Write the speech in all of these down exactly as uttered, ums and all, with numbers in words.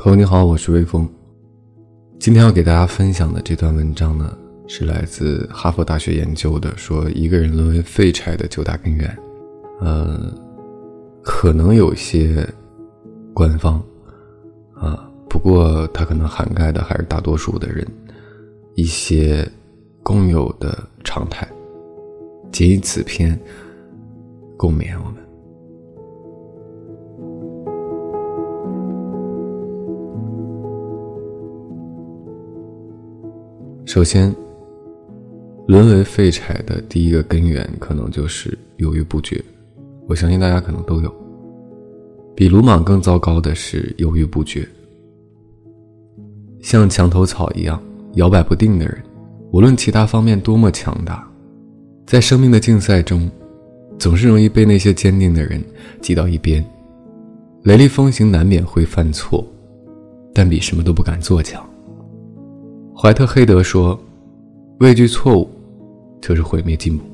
朋友你好，我是微风。今天要给大家分享的这段文章呢，是来自哈佛大学研究的，说一个人沦为废柴的九大根源。呃，可能有些官方啊，不过它可能涵盖的还是大多数的人一些共有的常态。谨以此篇共勉我们。首先，沦为废柴的第一个根源可能就是犹豫不决，我相信大家可能都有。比鲁莽更糟糕的是犹豫不决。像墙头草一样摇摆不定的人，无论其他方面多么强大，在生命的竞赛中总是容易被那些坚定的人挤到一边。雷厉风行难免会犯错，但比什么都不敢做强。怀特黑德说，畏惧错误就是毁灭进步。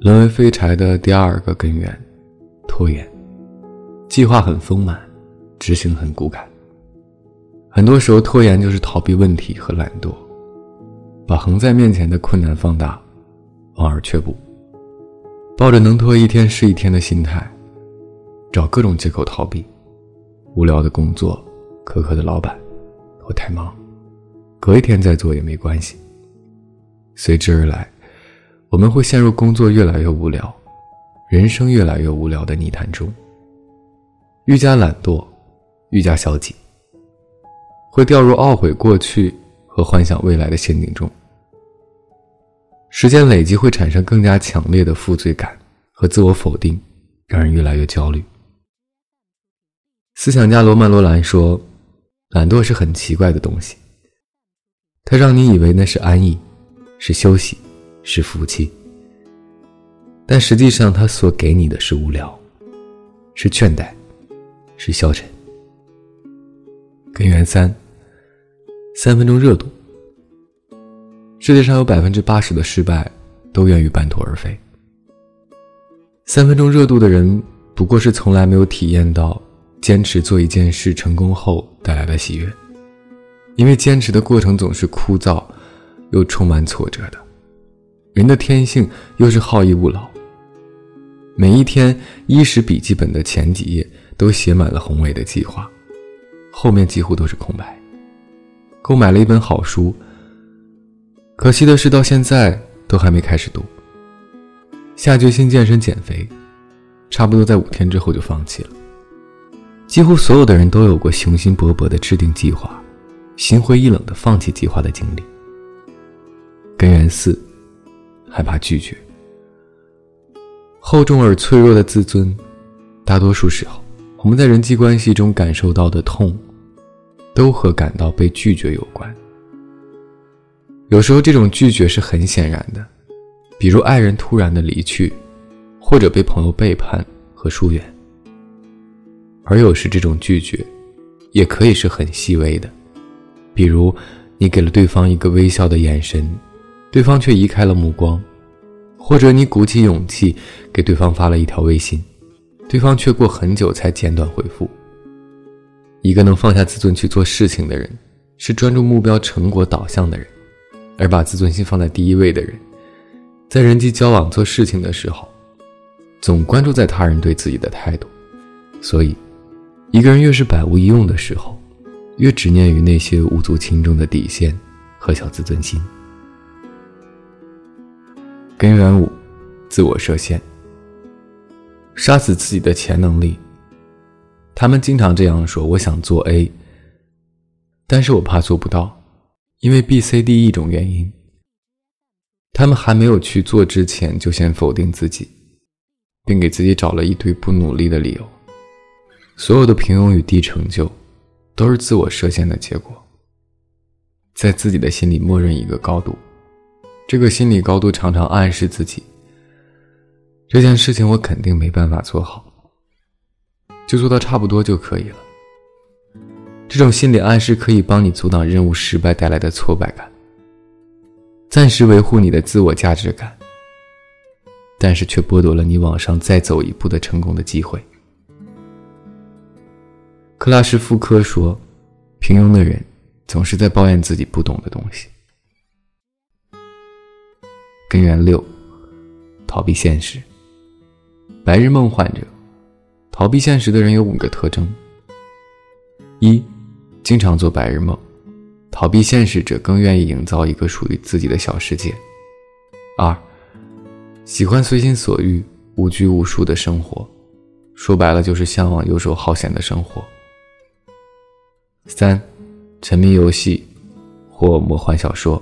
沦为废柴的第二个根源，拖延。计划很丰满，执行很骨感。很多时候拖延就是逃避问题和懒惰，把横在面前的困难放大，望而却步。抱着能拖一天是一天的心态，找各种借口逃避。无聊的工作，苛刻的老板，我太忙，隔一天再做也没关系。随之而来，我们会陷入工作越来越无聊，人生越来越无聊的泥潭中，愈加懒惰，愈加消极，会掉入懊悔过去和幻想未来的陷阱中。时间累积会产生更加强烈的负罪感和自我否定，让人越来越焦虑。思想家罗曼·罗兰说，懒惰是很奇怪的东西，它让你以为那是安逸，是休息，是福气，但实际上它所给你的是无聊，是倦怠，是消沉。根源三，三分钟热度。世界上有 百分之八十 的失败都源于半途而废。三分钟热度的人不过是从来没有体验到坚持做一件事成功后带来的喜悦，因为坚持的过程总是枯燥又充满挫折的。人的天性又是好逸恶劳，每一天衣食笔记本的前几页都写满了宏伟的计划，后面几乎都是空白。购买了一本好书，可惜的是到现在都还没开始读。下决心健身减肥，差不多在五天之后就放弃了。几乎所有的人都有过雄心勃勃的制定计划，心灰意冷的放弃计划的经历。根源四，害怕拒绝。厚重而脆弱的自尊，大多数时候我们在人际关系中感受到的痛，都和感到被拒绝有关。有时候这种拒绝是很显然的，比如爱人突然的离去，或者被朋友背叛和疏远。而有时这种拒绝也可以是很细微的，比如你给了对方一个微笑的眼神，对方却移开了目光，或者你鼓起勇气给对方发了一条微信，对方却过很久才简短回复。一个能放下自尊去做事情的人，是专注目标成果导向的人，而把自尊心放在第一位的人，在人际交往做事情的时候，总关注在他人对自己的态度。所以一个人越是百无一用的时候，越执念于那些无足轻重的底线和小自尊心。根源五，自我设限。杀死自己的潜能力。他们经常这样说，我想做 A， 但是我怕做不到，因为 B、C、D 一种原因。他们还没有去做之前就先否定自己，并给自己找了一堆不努力的理由。所有的平庸与低成就都是自我设限的结果。在自己的心里默认一个高度，这个心理高度常常暗示自己，这件事情我肯定没办法做好，就做到差不多就可以了。这种心理暗示可以帮你阻挡任务失败带来的挫败感，暂时维护你的自我价值感，但是却剥夺了你往上再走一步的成功的机会。克拉什夫科说，平庸的人总是在抱怨自己不懂的东西。根源六，逃避现实。白日梦患者，逃避现实的人有五个特征：一，经常做白日梦，逃避现实者更愿意营造一个属于自己的小世界。二，喜欢随心所欲、无拘无束的生活，说白了就是向往游手好闲的生活。三，沉迷游戏或魔幻小说，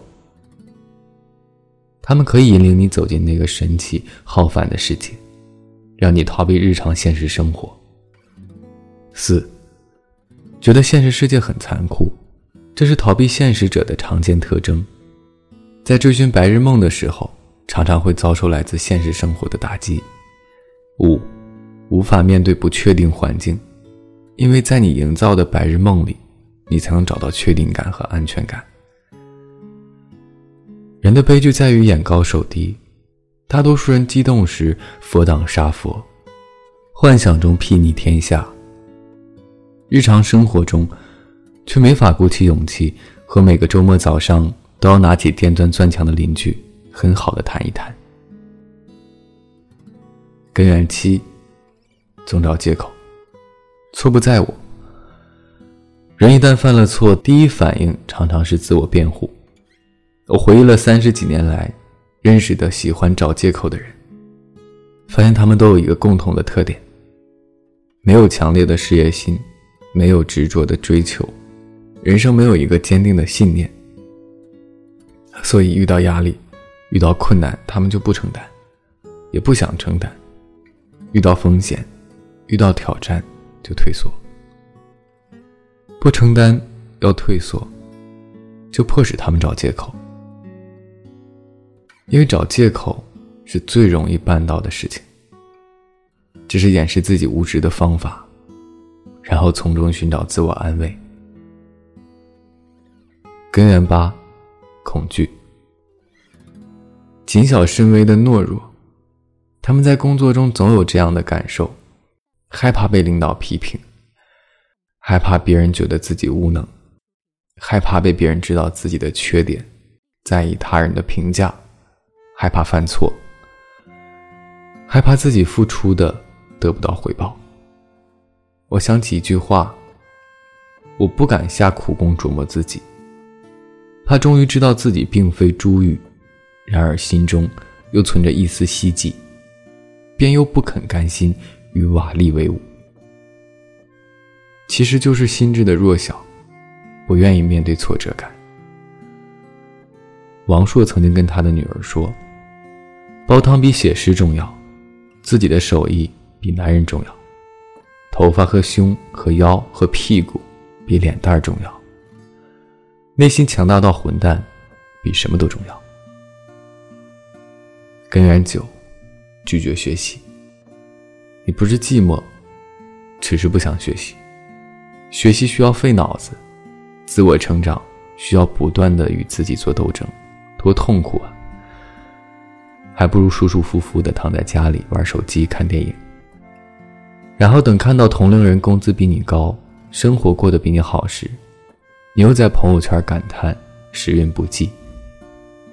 他们可以引领你走进那个神奇浩繁的世界，让你逃避日常现实生活。四，觉得现实世界很残酷，这是逃避现实者的常见特征。在追寻白日梦的时候，常常会遭受来自现实生活的打击。五，无法面对不确定环境，因为在你营造的白日梦里，你才能找到确定感和安全感。人的悲剧在于眼高手低，大多数人激动时佛挡杀佛，幻想中睥睨天下，日常生活中却没法鼓起勇气和每个周末早上都要拿起电钻钻墙的邻居很好的谈一谈。根源七，总找借口。错不在我，人一旦犯了错，第一反应常常是自我辩护。我回忆了三十几年来认识的喜欢找借口的人，发现他们都有一个共同的特点：没有强烈的事业心，没有执着的追求，人生没有一个坚定的信念，所以遇到压力、遇到困难，他们就不承担，也不想承担；遇到风险、遇到挑战，就退缩。不承担要退缩，就迫使他们找借口，因为找借口是最容易办到的事情，这是掩饰自己无知的方法，然后从中寻找自我安慰。根源八，恐惧。谨小慎微的懦弱，他们在工作中总有这样的感受：害怕被领导批评，害怕别人觉得自己无能，害怕被别人知道自己的缺点，在意他人的评价，害怕犯错，害怕自己付出的得不到回报。我想起一句话：我不敢下苦功琢磨自己，他终于知道自己并非珠玉，然而心中又存着一丝希冀，便又不肯甘心与瓦砾为伍。其实就是心智的弱小，不愿意面对挫折感。王朔曾经跟他的女儿说，煲汤比写诗重要，自己的手艺比男人重要，头发和胸和腰和屁股比脸蛋重要，内心强大到混蛋比什么都重要。根源九，拒绝学习。你不是寂寞，只是不想学习。学习需要费脑子，自我成长需要不断的与自己做斗争，多痛苦啊，还不如舒舒服服的躺在家里玩手机看电影，然后等看到同龄人工资比你高，生活过得比你好时，你又在朋友圈感叹时运不济。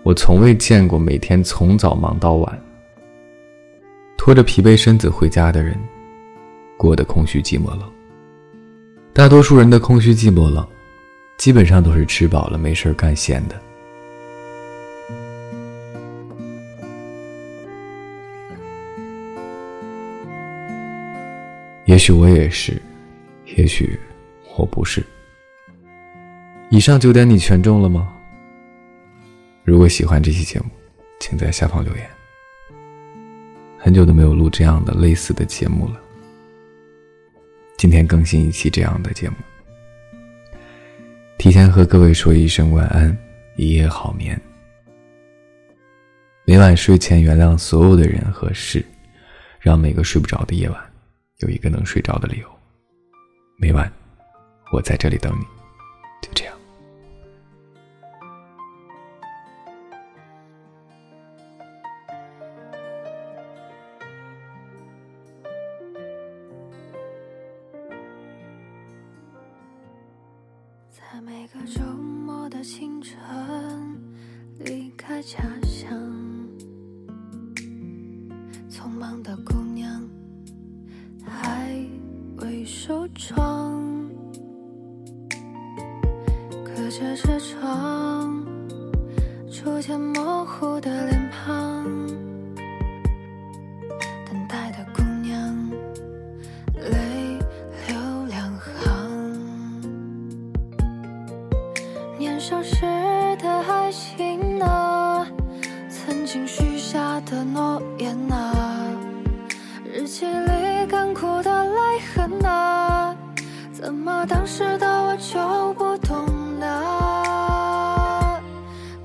我从未见过每天从早忙到晚，拖着疲惫身子回家的人，过得空虚寂寞冷。大多数人的空虚寂寞冷，基本上都是吃饱了没事干闲的。也许我也是，也许我不是。以上九点你全中了吗？如果喜欢这期节目，请在下方留言。很久都没有录这样的类似的节目了，今天更新一期这样的节目。提前和各位说一声晚安，一夜好眠。每晚睡前原谅所有的人和事，让每个睡不着的夜晚有一个能睡着的理由。每晚我在这里等你，就这样。在每个周末的清晨离开家乡，匆忙的姑娘还未收窗，隔着车窗逐渐模糊的脸庞，等待的姑娘泪流两行。年少时的爱情啊，曾经许下的诺言啊，日记里干苦的泪痕啊，怎么当时的我就不懂呢？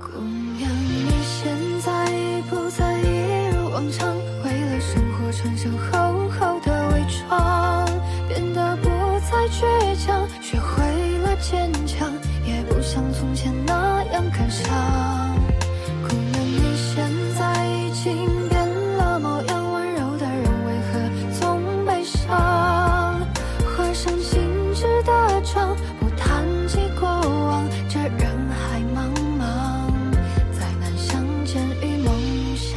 姑娘，你现在不再一如往常，为了生活穿上厚厚的伪装，变得不再倔强，学会了坚强，也不像从前那样感伤。姑娘，你现在已经变了模样，温柔的人为何总悲伤？合上心的窗，不谈起过往，这人海茫茫，再难相见与梦想。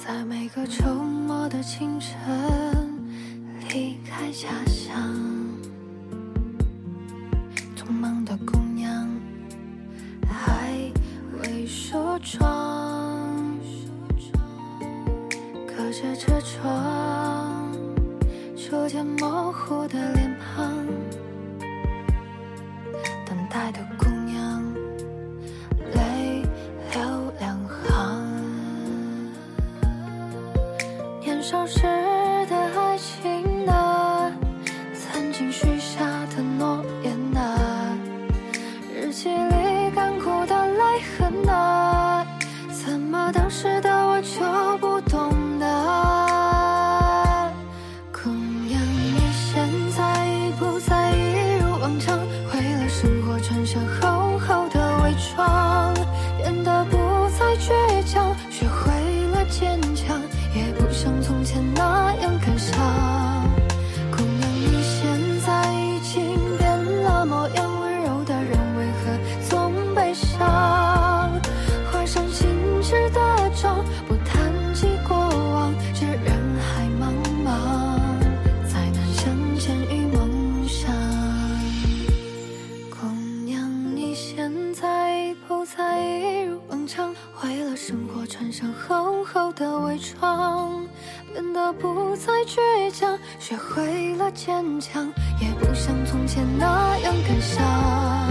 在每个周末的清晨离开家乡，匆忙的姑娘还未收窗，隔着车窗逐渐模糊的脸庞，等待的姑娘泪流两行。年少时的爱情啊，曾经许下的诺言啊，日记里干苦的泪痕啊，怎么当时的我就不懂呢？姑娘，你现在已不再一如往常，为了生活穿上厚厚的伪装，变得不再倔强，学会了坚强，也不像从前那样感伤。姑娘，你现在已经变了模样，温柔的人为何总悲伤？画上心事的妆，不谈及过往，这人海茫茫，再难相见与梦想。姑娘，你现在已不再一如往常，为了生活穿上厚厚的伪装，变得不再倔强，学会了坚强，也不像从前那样感伤。